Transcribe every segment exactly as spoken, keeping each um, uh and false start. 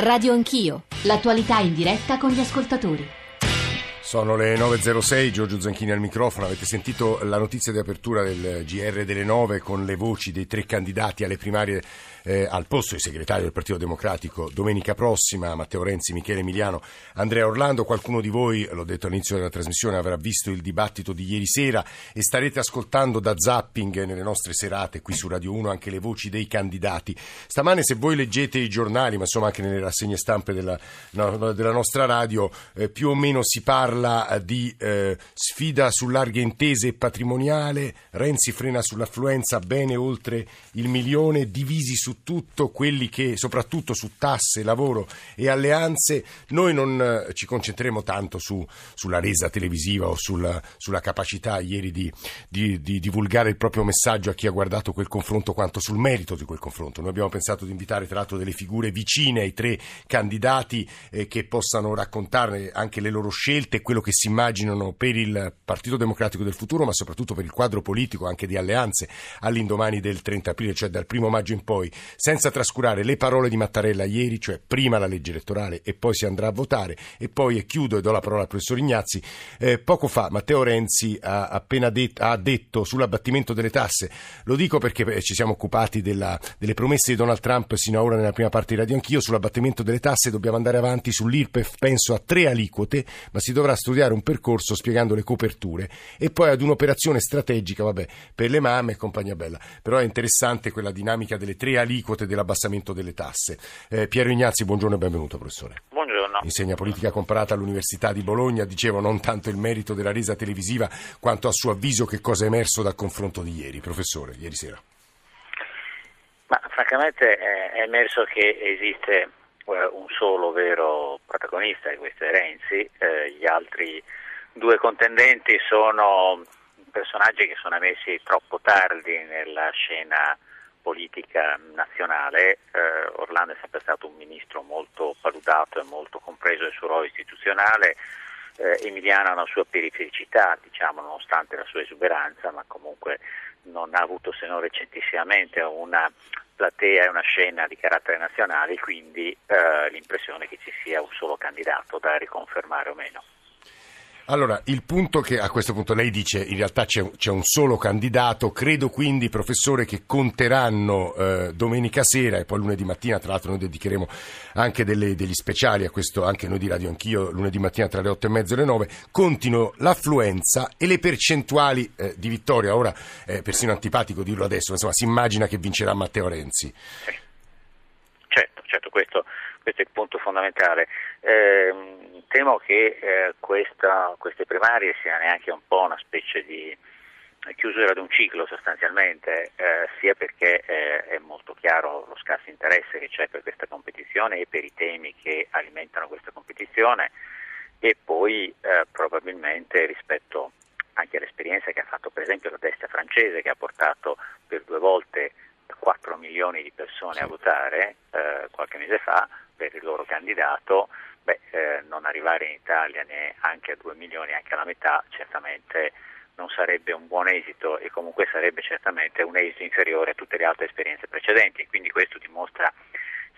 Radio Anch'io, l'attualità in diretta con gli ascoltatori. Sono le nove e zero sei, Giorgio Zanchini al microfono. Avete sentito la notizia di apertura del G R delle nove con le voci dei tre candidati alle primarie eh, al posto di segretario del Partito Democratico domenica prossima, Matteo Renzi, Michele Emiliano, Andrea Orlando. Qualcuno di voi, l'ho detto all'inizio della trasmissione, avrà visto il dibattito di ieri sera e starete ascoltando da zapping nelle nostre serate qui su Radio uno anche le voci dei candidati. Stamane, se voi leggete i giornali, ma insomma anche nelle rassegne stampe della, no, della nostra radio, eh, più o meno si parla Parla di eh, sfida su larghe intese patrimoniale, Renzi frena sull'affluenza, bene oltre il milione, divisi su tutto, quelli che, soprattutto su tasse, lavoro e alleanze. Noi non eh, ci concentreremo tanto su, sulla resa televisiva o sulla, sulla capacità ieri di, di, di divulgare il proprio messaggio a chi ha guardato quel confronto, quanto sul merito di quel confronto. Noi abbiamo pensato di invitare tra l'altro delle figure vicine ai tre candidati eh, che possano raccontarne anche le loro scelte, quello che si immaginano per il Partito Democratico del futuro, ma soprattutto per il quadro politico anche di alleanze all'indomani del trenta aprile, cioè dal primo maggio in poi, senza trascurare le parole di Mattarella ieri, cioè prima la legge elettorale e poi si andrà a votare. E poi, e chiudo e do la parola al professor Ignazi, eh, poco fa Matteo Renzi ha appena det- ha detto sull'abbattimento delle tasse, lo dico perché ci siamo occupati della, delle promesse di Donald Trump sino a ora nella prima parte di Radio Anch'io, sull'abbattimento delle tasse dobbiamo andare avanti, sull'I R P E F penso a tre aliquote, ma si dovrà studiare un percorso spiegando le coperture e poi ad un'operazione strategica, vabbè, per le mamme e compagnia bella. Però è interessante quella dinamica delle tre aliquote dell'abbassamento delle tasse. Eh, Piero Ignazi, buongiorno e benvenuto, professore. Buongiorno. Insegna politica comparata all'Università di Bologna. Dicevo, non tanto il merito della resa televisiva quanto a suo avviso che cosa è emerso dal confronto di ieri. Professore, ieri sera. Ma francamente è emerso che esiste un solo vero protagonista di questo è Renzi, eh, gli altri due contendenti sono personaggi che sono emessi troppo tardi nella scena politica nazionale. eh, Orlando è sempre stato un ministro molto paludato e molto compreso il suo ruolo istituzionale, eh, Emiliano ha una sua perifericità, diciamo, nonostante la sua esuberanza, ma comunque non ha avuto se non recentissimamente una platea e una scena di carattere nazionale, quindi eh, l'impressione che ci sia un solo candidato da riconfermare o meno. Allora, il punto che a questo punto lei dice in realtà c'è, c'è un solo candidato, credo quindi, professore, che conteranno eh, domenica sera e poi lunedì mattina, tra l'altro noi dedicheremo anche delle, degli speciali a questo, anche noi di Radio Anch'io, lunedì mattina tra le otto e mezzo e le nove, contino l'affluenza e le percentuali eh, di vittoria. Ora è eh, persino antipatico dirlo adesso, ma insomma si immagina che vincerà Matteo Renzi. Sì. Certo, certo, questo, questo è il punto fondamentale. Eh, Temo che eh, questa, queste primarie sia neanche un po' una specie di chiusura ad un ciclo sostanzialmente, eh, sia perché eh, è molto chiaro lo scarso interesse che c'è per questa competizione e per i temi che alimentano questa competizione, e poi eh, probabilmente rispetto anche all'esperienza che ha fatto per esempio la destra francese, che ha portato per due volte quattro milioni di persone a votare eh, qualche mese fa per il loro candidato. Beh, eh, non arrivare in Italia neanche a due milioni, anche alla metà, certamente non sarebbe un buon esito, e comunque sarebbe certamente un esito inferiore a tutte le altre esperienze precedenti. Quindi questo dimostra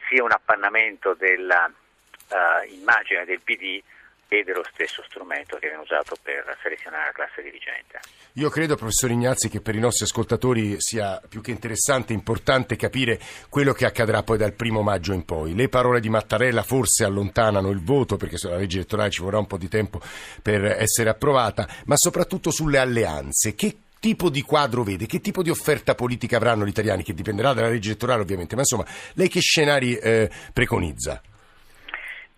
sia un appannamento della uh, immagine del P D e dello stesso strumento che viene usato per selezionare la classe dirigente. Io credo, professor Ignazi, che per i nostri ascoltatori sia più che interessante e importante capire quello che accadrà poi dal primo maggio in poi. Le parole di Mattarella forse allontanano il voto, perché sulla legge elettorale ci vorrà un po' di tempo per essere approvata, ma soprattutto sulle alleanze. Che tipo di quadro vede? Che tipo di offerta politica avranno gli italiani? Che dipenderà dalla legge elettorale ovviamente, ma insomma, lei che scenari eh, preconizza?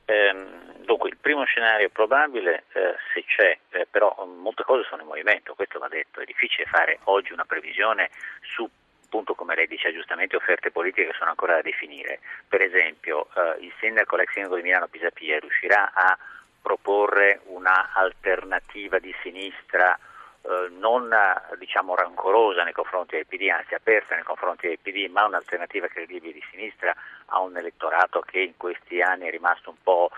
Ehm... Dunque, il primo scenario probabile, eh, se c'è, eh, però molte cose sono in movimento, questo va detto, è difficile fare oggi una previsione su, appunto, come lei dice giustamente, offerte politiche che sono ancora da definire. Per esempio, eh, il sindaco, l'ex sindaco di Milano Pisapia, riuscirà a proporre una alternativa di sinistra eh, non, diciamo, rancorosa nei confronti del P D, anzi aperta nei confronti del P D, ma un'alternativa credibile di sinistra a un elettorato che in questi anni è rimasto un po'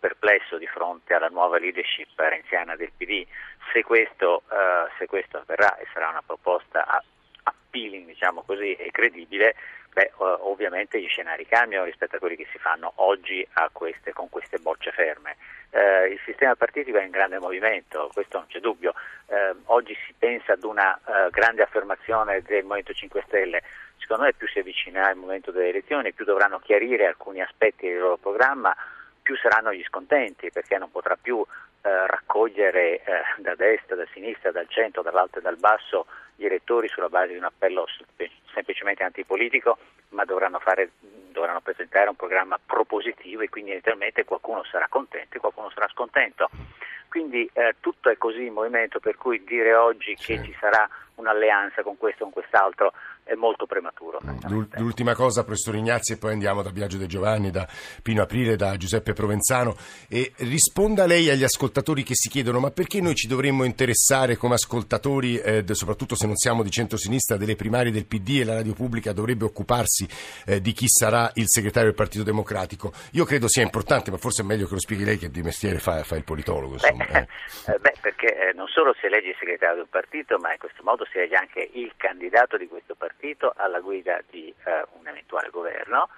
perplesso di fronte alla nuova leadership renziana del P D. Se questo, eh, se questo avverrà, e sarà una proposta a, a appealing, diciamo così, e credibile, beh, ovviamente gli scenari cambiano rispetto a quelli che si fanno oggi a queste, con queste bocce ferme. Eh, il sistema partitico è in grande movimento, questo non c'è dubbio. Eh, oggi si pensa ad una eh, grande affermazione del Movimento cinque Stelle. Secondo me più si avvicina il momento delle elezioni, più dovranno chiarire alcuni aspetti del loro programma, più saranno gli scontenti, perché non potrà più eh, raccogliere eh, da destra, da sinistra, dal centro, dall'alto e dal basso gli elettori sulla base di un appello semplicemente antipolitico, ma dovranno fare, dovranno presentare un programma propositivo e quindi eventualmente qualcuno sarà contento e qualcuno sarà scontento. Quindi eh, tutto è così in movimento, per cui dire oggi sì, che ci sarà un'alleanza con questo o con quest'altro è molto prematuro. L'ultima cosa, professor Ignazi, e poi andiamo da Biagio De Giovanni, da Pino Aprile, da Giuseppe Provenzano. E risponda lei agli ascoltatori che si chiedono: ma perché noi ci dovremmo interessare come ascoltatori, eh, soprattutto se non siamo di centrosinistra, delle primarie del P D, e la radio pubblica dovrebbe occuparsi eh, di chi sarà il segretario del Partito Democratico? Io credo sia importante, ma forse è meglio che lo spieghi lei, che di mestiere fa, fa il politologo. Insomma. Beh, eh. beh, perché non solo si elegge il segretario del partito, ma in questo modo si elegge anche il candidato di questo partito alla guida di eh, un eventuale governo,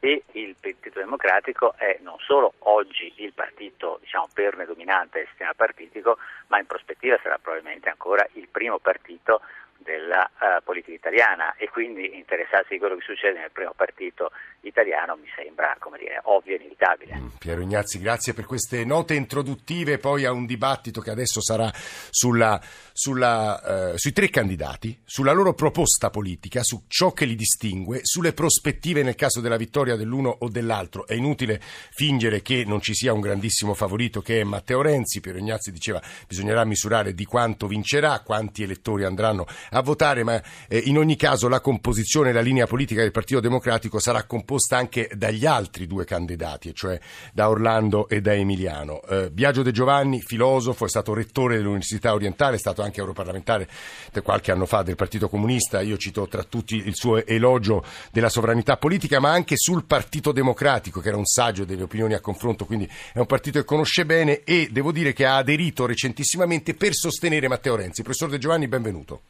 e il Partito Democratico è non solo oggi il partito, diciamo, perno e dominante del sistema partitico, ma in prospettiva sarà probabilmente ancora il primo partito della uh, politica italiana, e quindi interessarsi di quello che succede nel primo partito italiano mi sembra, come dire, ovvio e inevitabile. Piero Ignazi, grazie per queste note introduttive poi a un dibattito che adesso sarà sulla, sulla, uh, sui tre candidati, sulla loro proposta politica, su ciò che li distingue, sulle prospettive nel caso della vittoria dell'uno o dell'altro. È inutile fingere che non ci sia un grandissimo favorito che è Matteo Renzi. Piero Ignazi diceva: bisognerà misurare di quanto vincerà, quanti elettori andranno a votare, ma in ogni caso la composizione e la linea politica del Partito Democratico sarà composta anche dagli altri due candidati, cioè da Orlando e da Emiliano. Eh, Biagio De Giovanni, filosofo, è stato rettore dell'Università Orientale, è stato anche europarlamentare qualche anno fa del Partito Comunista. Io cito tra tutti il suo elogio della sovranità politica, ma anche sul Partito Democratico, che era un saggio delle opinioni a confronto, quindi è un partito che conosce bene, e devo dire che ha aderito recentissimamente per sostenere Matteo Renzi. Professor De Giovanni, benvenuto.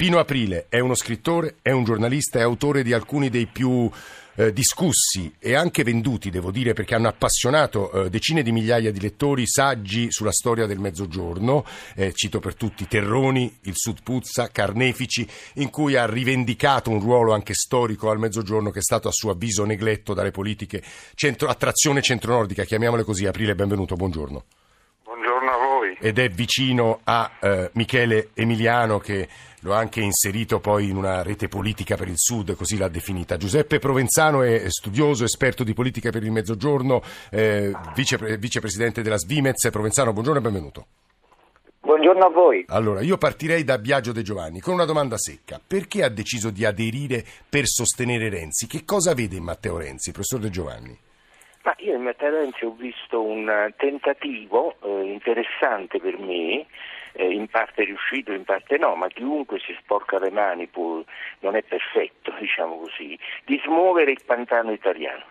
Pino Aprile è uno scrittore, è un giornalista, è autore di alcuni dei più eh, discussi e anche venduti, devo dire, perché hanno appassionato eh, decine di migliaia di lettori, saggi sulla storia del Mezzogiorno, eh, cito per tutti Terroni, Il Sud Puzza, Carnefici, in cui ha rivendicato un ruolo anche storico al Mezzogiorno che è stato a suo avviso negletto dalle politiche centro, a trazione centronordica, chiamiamole così. Aprile, benvenuto, buongiorno. Ed è vicino a eh, Michele Emiliano, che lo ha anche inserito poi in una rete politica per il Sud, così l'ha definita. Giuseppe Provenzano è studioso, esperto di politica per il Mezzogiorno, eh, vice, vicepresidente della Svimez. Provenzano, buongiorno e benvenuto. Buongiorno a voi. Allora, io partirei da Biagio De Giovanni con una domanda secca. Perché ha deciso di aderire per sostenere Renzi? Che cosa vede in Matteo Renzi, professor De Giovanni? Ma io in Matteo Renzi ho visto un tentativo eh, interessante per me, eh, in parte riuscito, in parte no, ma chiunque si sporca le mani può, non è perfetto, diciamo così, di smuovere il pantano italiano,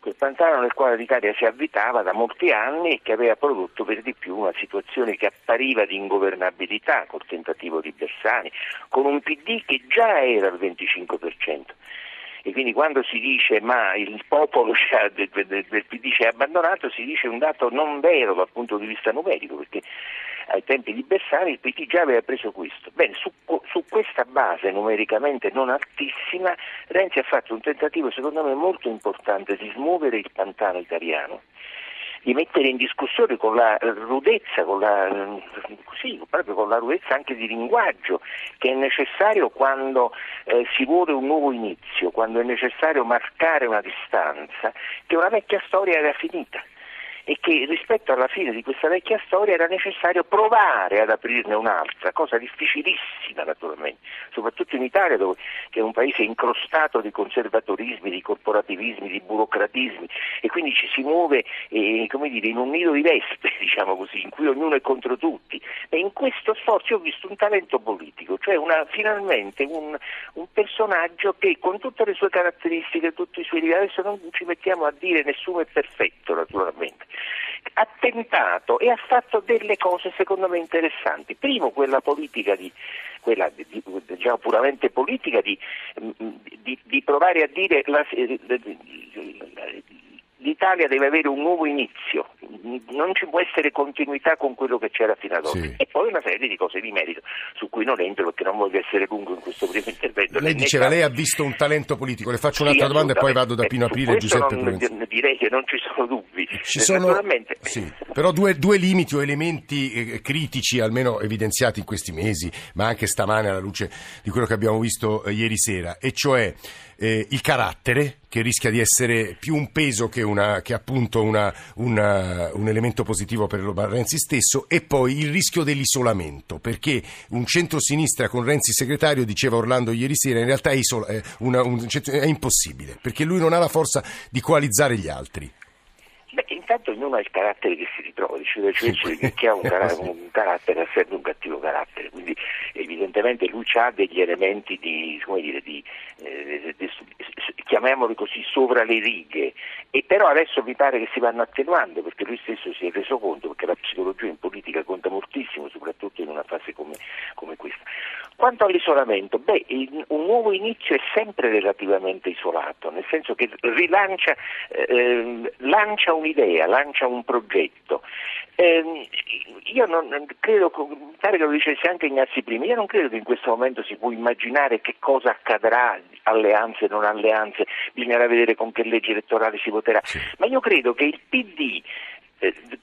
quel pantano nel quale l'Italia si avvitava da molti anni e che aveva prodotto per di più una situazione che appariva di ingovernabilità col tentativo di Bersani, con un P D che già era al venticinque per cento. E quindi quando si dice ma il popolo del P D ci ha abbandonato, si dice un dato non vero dal punto di vista numerico, perché ai tempi di Bersani il P D già aveva preso questo. Bene, su, su questa base numericamente non altissima, Renzi ha fatto un tentativo secondo me molto importante di smuovere il pantano italiano, di mettere in discussione con la rudezza, con la, sì, proprio con la rudezza anche di linguaggio, che è necessario quando eh, si vuole un nuovo inizio, quando è necessario marcare una distanza, che una vecchia storia era finita e che rispetto alla fine di questa vecchia storia era necessario provare ad aprirne un'altra, cosa difficilissima naturalmente, soprattutto in Italia, dove, che è un paese incrostato di conservatorismi, di corporativismi, di burocratismi, e quindi ci si muove eh, come dire, in un nido di vespe, diciamo così, in cui ognuno è contro tutti. E in questo sforzo ho visto un talento politico, cioè una, finalmente un, un personaggio che con tutte le sue caratteristiche, tutti i suoi livelli, adesso non ci mettiamo a dire nessuno è perfetto naturalmente, ha tentato e ha fatto delle cose secondo me interessanti. Primo, quella politica di quella di, di, diciamo puramente politica, di, di, di provare a dire la, l'Italia deve avere un nuovo inizio, non ci può essere continuità con quello che c'era fino ad oggi, sì. E poi una serie di cose di merito su cui non entro perché non voglio essere lungo in questo primo intervento. Lei diceva, lei ha visto un talento politico, le faccio un'altra sì, domanda e poi vado da Pino Aprile e Giuseppe Provenzano. Direi che non ci sono dubbi, ci sono, sì, però due, due limiti o elementi critici almeno evidenziati in questi mesi, ma anche stamane alla luce di quello che abbiamo visto ieri sera, e cioè eh, il carattere, che rischia di essere più un peso che, una, che appunto una, una, un elemento positivo per Renzi stesso, e poi il rischio dell'isolamento, perché un centrosinistra con Renzi segretario, diceva Orlando ieri sera, in realtà è, isola, è, una, un, è impossibile, perché lui non ha la forza di coalizzare gli altri. Beh, intanto ognuno ha il carattere che si ritrova, cioè, cioè, cioè, chi ha un carattere, un carattere essendo un cattivo carattere, quindi evidentemente lui ha degli elementi di, come dire, di, eh, di, di chiamiamoli così, sopra le righe, e però adesso mi pare che si vanno attenuando, perché lui stesso si è reso conto, perché la psicologia in politica conta moltissimo, soprattutto in una fase come, come questa. Quanto all'isolamento, beh, un nuovo inizio è sempre relativamente isolato, nel senso che rilancia, eh, lancia un'idea, lancia un progetto. Eh, io non credo, pare che lo dicesse anche Ignazi prima, io non credo che in questo momento si può immaginare che cosa accadrà, alleanze, non alleanze, bisognerà vedere con che legge elettorale si voterà, ma io credo che il P D,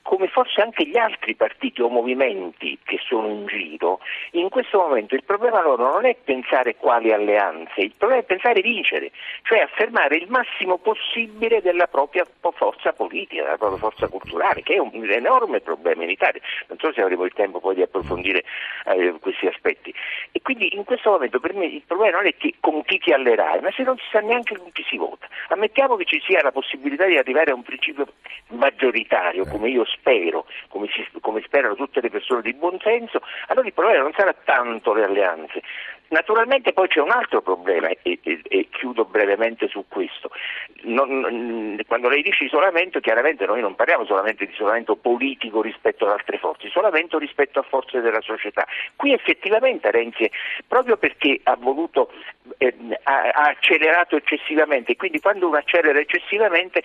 come forse anche gli altri partiti o movimenti che sono in giro, in questo momento il problema loro non è pensare quali alleanze, il problema è pensare vincere, cioè affermare il massimo possibile della propria forza politica, della propria forza culturale, che è un enorme problema in Italia. Non so se avremo il tempo poi di approfondire eh, questi aspetti. E quindi in questo momento per me il problema non è che con chi ti allerai, ma se non si sa neanche con chi si vota. Ammettiamo che ci sia la possibilità di arrivare a un principio maggioritario, come io spero, come, si, come sperano tutte le persone di buon senso, allora il problema non sarà tanto le alleanze. Naturalmente poi c'è un altro problema, e, e, e chiudo brevemente su questo. Non, quando lei dice isolamento, chiaramente noi non parliamo solamente di isolamento politico rispetto ad altre forze, isolamento rispetto a forze della società. Qui effettivamente Renzi, proprio perché ha voluto, eh, ha, ha accelerato eccessivamente, quindi quando uno accelera eccessivamente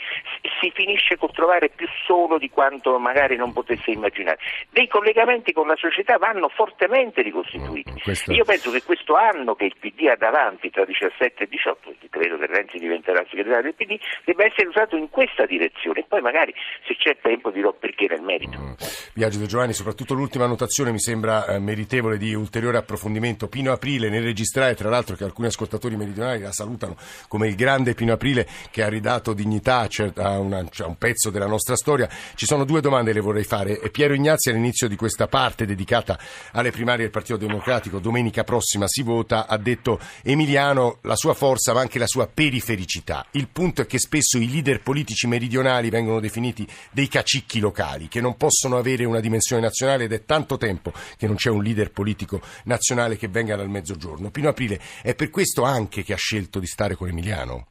si finisce col trovare più solo di quanto magari non potesse immaginare. Dei collegamenti con la società vanno fortemente ricostituiti. Questo... Io penso che questo anno che il P D ha davanti, tra diciassette e diciotto, credo che Renzi diventerà segretario del P D, debba essere usato in questa direzione, e poi magari se c'è tempo dirò perché nel merito. Mm. Biagio De Giovanni, soprattutto l'ultima notazione mi sembra eh, meritevole di ulteriore approfondimento. Pino Aprile, nel registrare tra l'altro che alcuni ascoltatori meridionali la salutano come il grande Pino Aprile che ha ridato dignità a, una, a un pezzo della nostra storia, ci sono due domande che le vorrei fare. Piero Ignazi, all'inizio di questa parte dedicata alle primarie del Partito Democratico, domenica prossima si vota, ha detto Emiliano la sua forza ma anche la sua perifericità. Il punto è che spesso i leader politici meridionali vengono definiti dei cacicchi locali che non possono avere una dimensione nazionale, ed è tanto tempo che non c'è un leader politico nazionale che venga dal Mezzogiorno. Pino Aprile, è per questo anche che ha scelto di stare con Emiliano?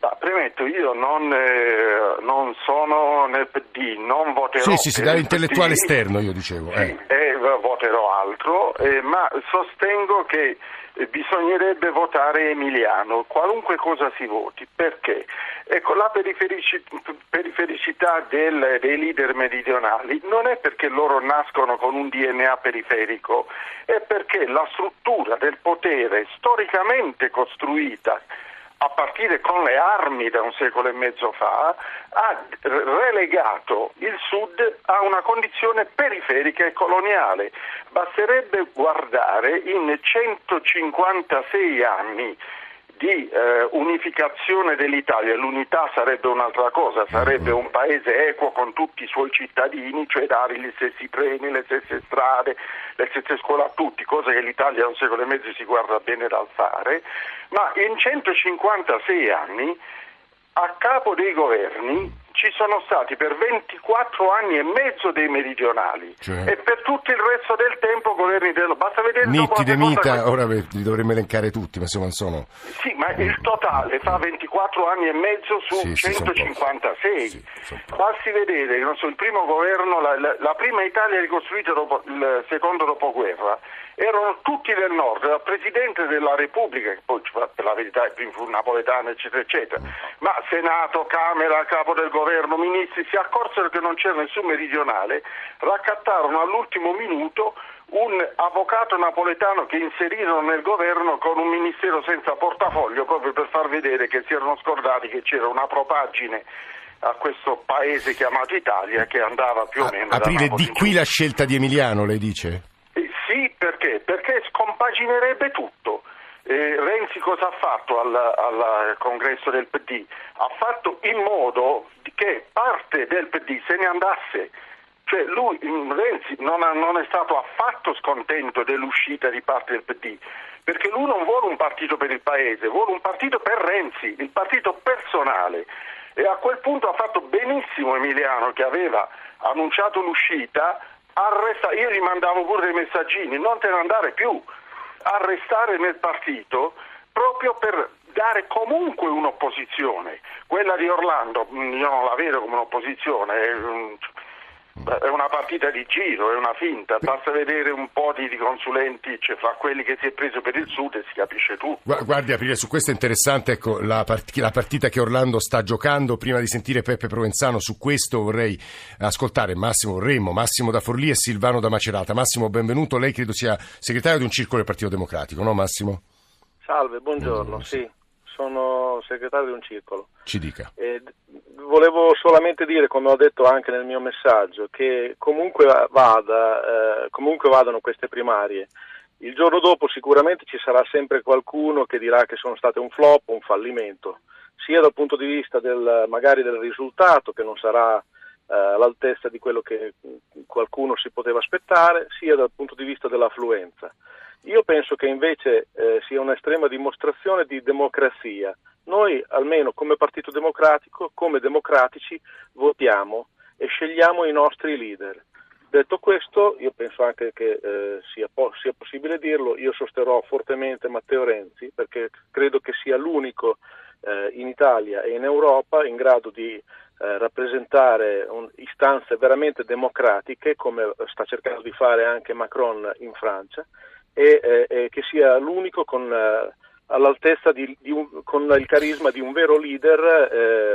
Ma premetto, io non, eh, non sono nel P D, non voterò. Sì, sì, sì, da intellettuale esterno io dicevo. Eh. Eh, voterò altro, eh, ma sostengo che bisognerebbe votare Emiliano, qualunque cosa si voti, perché ecco, la periferici, perifericità del, dei leader meridionali non è perché loro nascono con un D N A periferico, è perché la struttura del potere storicamente costruita a partire con le armi da un secolo e mezzo fa, ha relegato il Sud a una condizione periferica e coloniale. Basterebbe guardare in centocinquantasei anni di eh, unificazione dell'Italia, l'unità sarebbe un'altra cosa, sarebbe un paese equo con tutti i suoi cittadini, cioè dare gli stessi treni, le stesse strade, le stesse scuole a tutti, cosa che l'Italia da un secolo e mezzo si guarda bene dal fare, ma in centocinquantasei anni a capo dei governi ci sono stati per ventiquattro anni e mezzo dei meridionali, cioè... e per tutto il resto del tempo governi dello, basta vedere Nitti, De Mita, che... ora li dovremmo elencare tutti, ma insomma non sono... Sì, ma il totale fa ventiquattro anni e mezzo su sì, centocinquantasei. Sì, basti vedere, non so, il primo governo, la, la, la prima Italia ricostruita dopo il secondo dopoguerra, erano tutti del nord, dal Presidente della Repubblica, che poi per la verità è più napoletano, eccetera, eccetera, ma Senato, Camera, Capo del Governo, Ministri, si accorsero che non c'era nessun meridionale, raccattarono all'ultimo minuto un avvocato napoletano che inserirono nel governo con un ministero senza portafoglio, proprio per far vedere che si erano scordati che c'era una propaggine a questo paese chiamato Italia che andava più o meno a, da Aprile, di qui la scelta di Emiliano, lei dice? Eh, sì, perché? Perché scompaginerebbe tutto. Eh, Renzi cosa ha fatto al, al congresso del P D? Ha fatto in modo che parte del P D se ne andasse. Cioè lui, Renzi, non, ha, non è stato affatto scontento dell'uscita di parte del P D, perché lui non vuole un partito per il paese, vuole un partito per Renzi, il partito personale. E a quel punto ha fatto benissimo Emiliano, che aveva annunciato l'uscita, arresta... io gli mandavo pure dei messaggini, non te ne andare più, arrestare nel partito proprio per dare comunque un'opposizione. Quella di Orlando io non la vedo come un'opposizione, è una partita di giro, è una finta, basta vedere un po' di, di consulenti, cioè, fra quelli che si è preso per il Sud e si capisce tutto. Guardi Aprile, su questo è interessante, ecco, la, part- la partita che Orlando sta giocando. Prima di sentire Peppe Provenzano su questo vorrei ascoltare Massimo, vorremmo Massimo da Forlì e Silvano da Macerata. Massimo, benvenuto, lei credo sia segretario di un circolo del Partito Democratico, no Massimo? Salve, buongiorno, buongiorno. Sì, sono segretario di un circolo. Ci dica. Eh, volevo solamente dire, come ho detto anche nel mio messaggio, che comunque vada, eh, comunque vadano queste primarie. Il giorno dopo sicuramente ci sarà sempre qualcuno che dirà che sono state un flop, un fallimento, sia dal punto di vista del magari del risultato, che non sarà eh, all'altezza di quello che qualcuno si poteva aspettare, sia dal punto di vista dell'affluenza. Io penso che invece eh, sia un'estrema dimostrazione di democrazia. Noi, almeno come Partito Democratico, come democratici, votiamo e scegliamo i nostri leader. Detto questo, io penso anche che eh, sia, po- sia possibile dirlo, io sosterrò fortemente Matteo Renzi, perché credo che sia l'unico eh, in Italia e in Europa in grado di eh, rappresentare un- istanze veramente democratiche, come sta cercando di fare anche Macron in Francia, e eh, eh, che sia l'unico con eh, all'altezza di, di un, con il carisma di un vero leader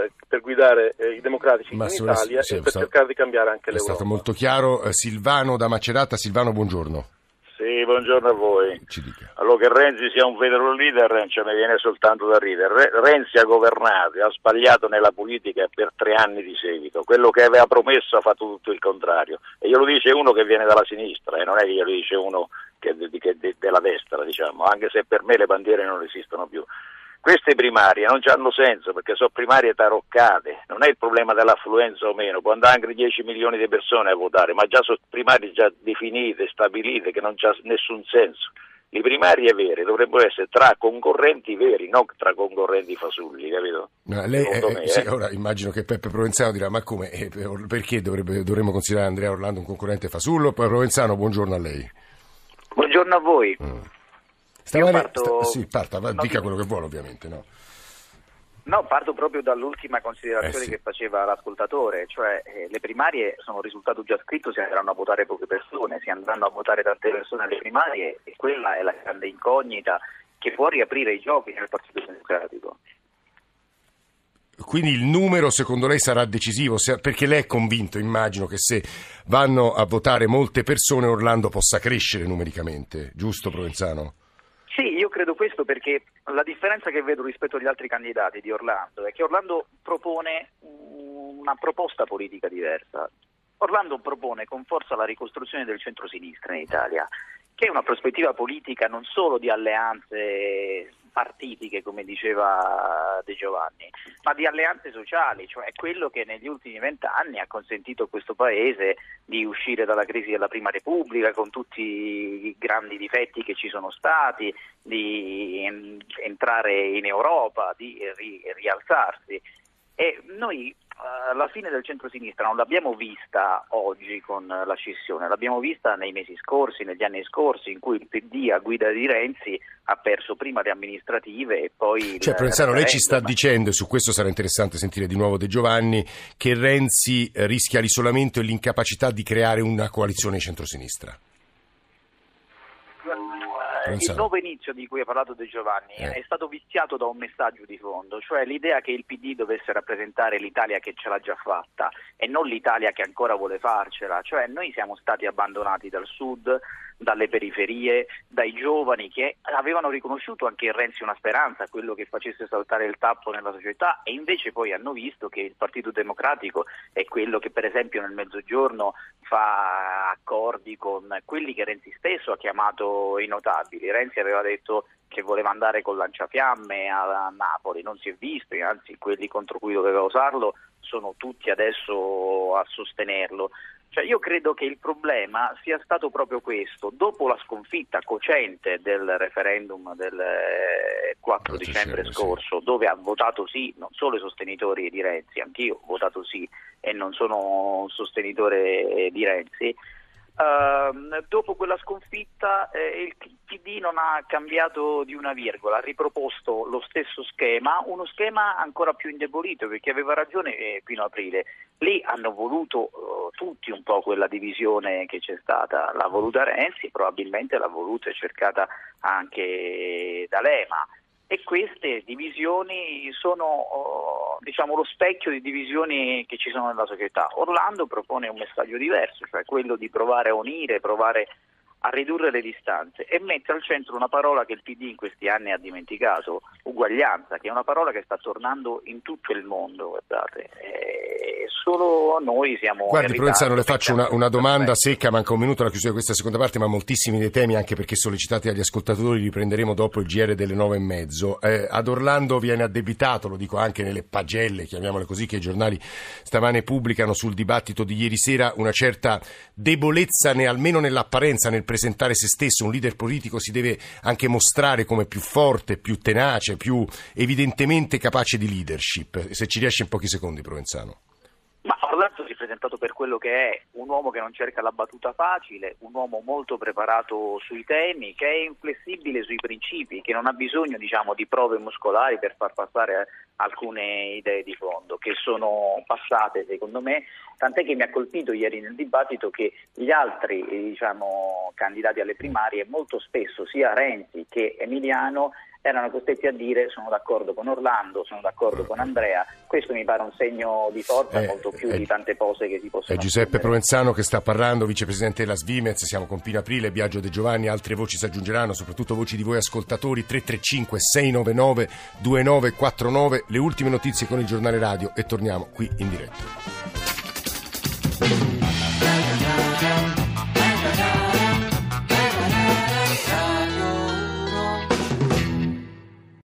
eh, per guidare eh, i democratici Massimo, in Italia sì, e per stato, cercare di cambiare anche è l'Europa. È stato molto chiaro. Silvano da Macerata. Silvano, buongiorno. Sì, buongiorno a voi. Ci dica. Allora, che Renzi sia un vero leader ce ne viene soltanto da ridere. Renzi ha governato e ha sbagliato nella politica per tre anni di seguito. Quello che aveva promesso ha fatto tutto il contrario, e glielo dice uno che viene dalla sinistra, e eh, non è che glielo dice uno che de, che de, della destra, diciamo, anche se per me le bandiere non esistono più. Queste primarie non hanno senso, perché sono primarie taroccate, non è il problema dell'affluenza o meno, può andare anche dieci milioni di persone a votare, ma già sono primarie già definite, stabilite, che non c'ha nessun senso. Le primarie vere dovrebbero essere tra concorrenti veri, non tra concorrenti fasulli, capito? No, lei, eh, me, sì, eh. Ora immagino che Peppe Provenzano dirà, ma come, eh, perché dovrebbe, dovremmo considerare Andrea Orlando un concorrente fasullo? Poi Provenzano, buongiorno a lei. Buongiorno a voi. Mm. Stavare, parto... sta... Sì, parta, va, no, dica quello che vuole ovviamente. No, no parto proprio dall'ultima considerazione eh, sì. che faceva l'ascoltatore, cioè eh, le primarie sono un risultato già scritto, si andranno a votare poche persone, si andranno a votare tante persone alle primarie, e quella è la grande incognita che può riaprire i giochi nel Partito Democratico. Quindi il numero secondo lei sarà decisivo, perché lei è convinto, immagino, che se vanno a votare molte persone Orlando possa crescere numericamente, giusto Provenzano? Sì, io credo questo, perché la differenza che vedo rispetto agli altri candidati di Orlando è che Orlando propone una proposta politica diversa. Orlando propone con forza la ricostruzione del centro-sinistra in Italia, che è una prospettiva politica non solo di alleanze partitiche, come diceva De Giovanni, ma di alleanze sociali, cioè quello che negli ultimi vent'anni ha consentito a questo paese di uscire dalla crisi della Prima Repubblica, con tutti i grandi difetti che ci sono stati, di entrare in Europa, di ri- rialzarsi. E noi uh, la fine del centrosinistra non l'abbiamo vista oggi con la scissione, l'abbiamo vista nei mesi scorsi, negli anni scorsi, in cui il P D a guida di Renzi ha perso prima le amministrative e poi... Cioè, Provenzano, lei ci sta ma... dicendo, e su questo sarà interessante sentire di nuovo De Giovanni, che Renzi rischia l'isolamento e l'incapacità di creare una coalizione di centrosinistra. il nuovo inizio di cui ha parlato De Giovanni eh. è stato viziato da un messaggio di fondo, cioè l'idea che il P D dovesse rappresentare l'Italia che ce l'ha già fatta e non l'Italia che ancora vuole farcela, cioè noi siamo stati abbandonati dal Sud, dalle periferie, dai giovani che avevano riconosciuto anche in Renzi una speranza, quello che facesse saltare il tappo nella società, e invece poi hanno visto che il Partito Democratico è quello che per esempio nel Mezzogiorno fa accordi con quelli che Renzi stesso ha chiamato i notabili. Renzi aveva detto che voleva andare con lanciafiamme a Napoli, non si è visto, anzi quelli contro cui doveva usarlo sono tutti adesso a sostenerlo. Cioè io credo che il problema sia stato proprio questo. Dopo la sconfitta cocente del referendum del quattro dicembre sì, scorso, sì. dove ha votato sì non solo i sostenitori di Renzi, anch'io ho votato sì e non sono un sostenitore di Renzi, Uh, dopo quella sconfitta eh, il P D non ha cambiato di una virgola, ha riproposto lo stesso schema, uno schema ancora più indebolito, perché aveva ragione eh, Pino Aprile. Lì hanno voluto uh, tutti un po' quella divisione che c'è stata, l'ha voluta Renzi, probabilmente l'ha voluta e cercata anche D'Alema, e queste divisioni sono uh, diciamo lo specchio di divisioni che ci sono nella società. Orlando propone un messaggio diverso, cioè quello di provare a unire, provare a ridurre le distanze, e mette al centro una parola che il P D in questi anni ha dimenticato, uguaglianza, che è una parola che sta tornando in tutto il mondo, guardate, e solo noi siamo... Guardi Provenzano, le faccio una, una domanda secca, manca un minuto alla chiusura di questa seconda parte, ma moltissimi dei temi, anche perché sollecitati agli ascoltatori, li prenderemo dopo il G R delle nove e mezzo. Eh, ad Orlando viene addebitato, lo dico anche nelle pagelle, chiamiamole così, che i giornali stamane pubblicano sul dibattito di ieri sera, una certa debolezza, ne, almeno nell'apparenza, nel presentare se stesso. Un leader politico si deve anche mostrare come più forte, più tenace, più evidentemente capace di leadership. Se ci riesce in pochi secondi, Provenzano. Ma Orlando si è presentato per quello che è, un uomo che non cerca la battuta facile, un uomo molto preparato sui temi, che è inflessibile sui principi, che non ha bisogno, diciamo, di prove muscolari per far passare alcune idee di fondo che sono passate, secondo me, tant'è che mi ha colpito ieri nel dibattito che gli altri, diciamo, candidati alle primarie molto spesso, sia Renzi che Emiliano, erano costretti a dire sono d'accordo con Orlando, sono d'accordo con Andrea. Questo mi pare un segno di forza eh, molto più eh, di tante cose che si possono... È Giuseppe Provenzano che sta parlando, vicepresidente della Svimez. Siamo con Pino Aprile, Biagio De Giovanni, altre voci si aggiungeranno, soprattutto voci di voi ascoltatori. Tre tre cinque sei nove nove due nove quattro nove, le ultime notizie con il giornale radio e torniamo qui in diretta.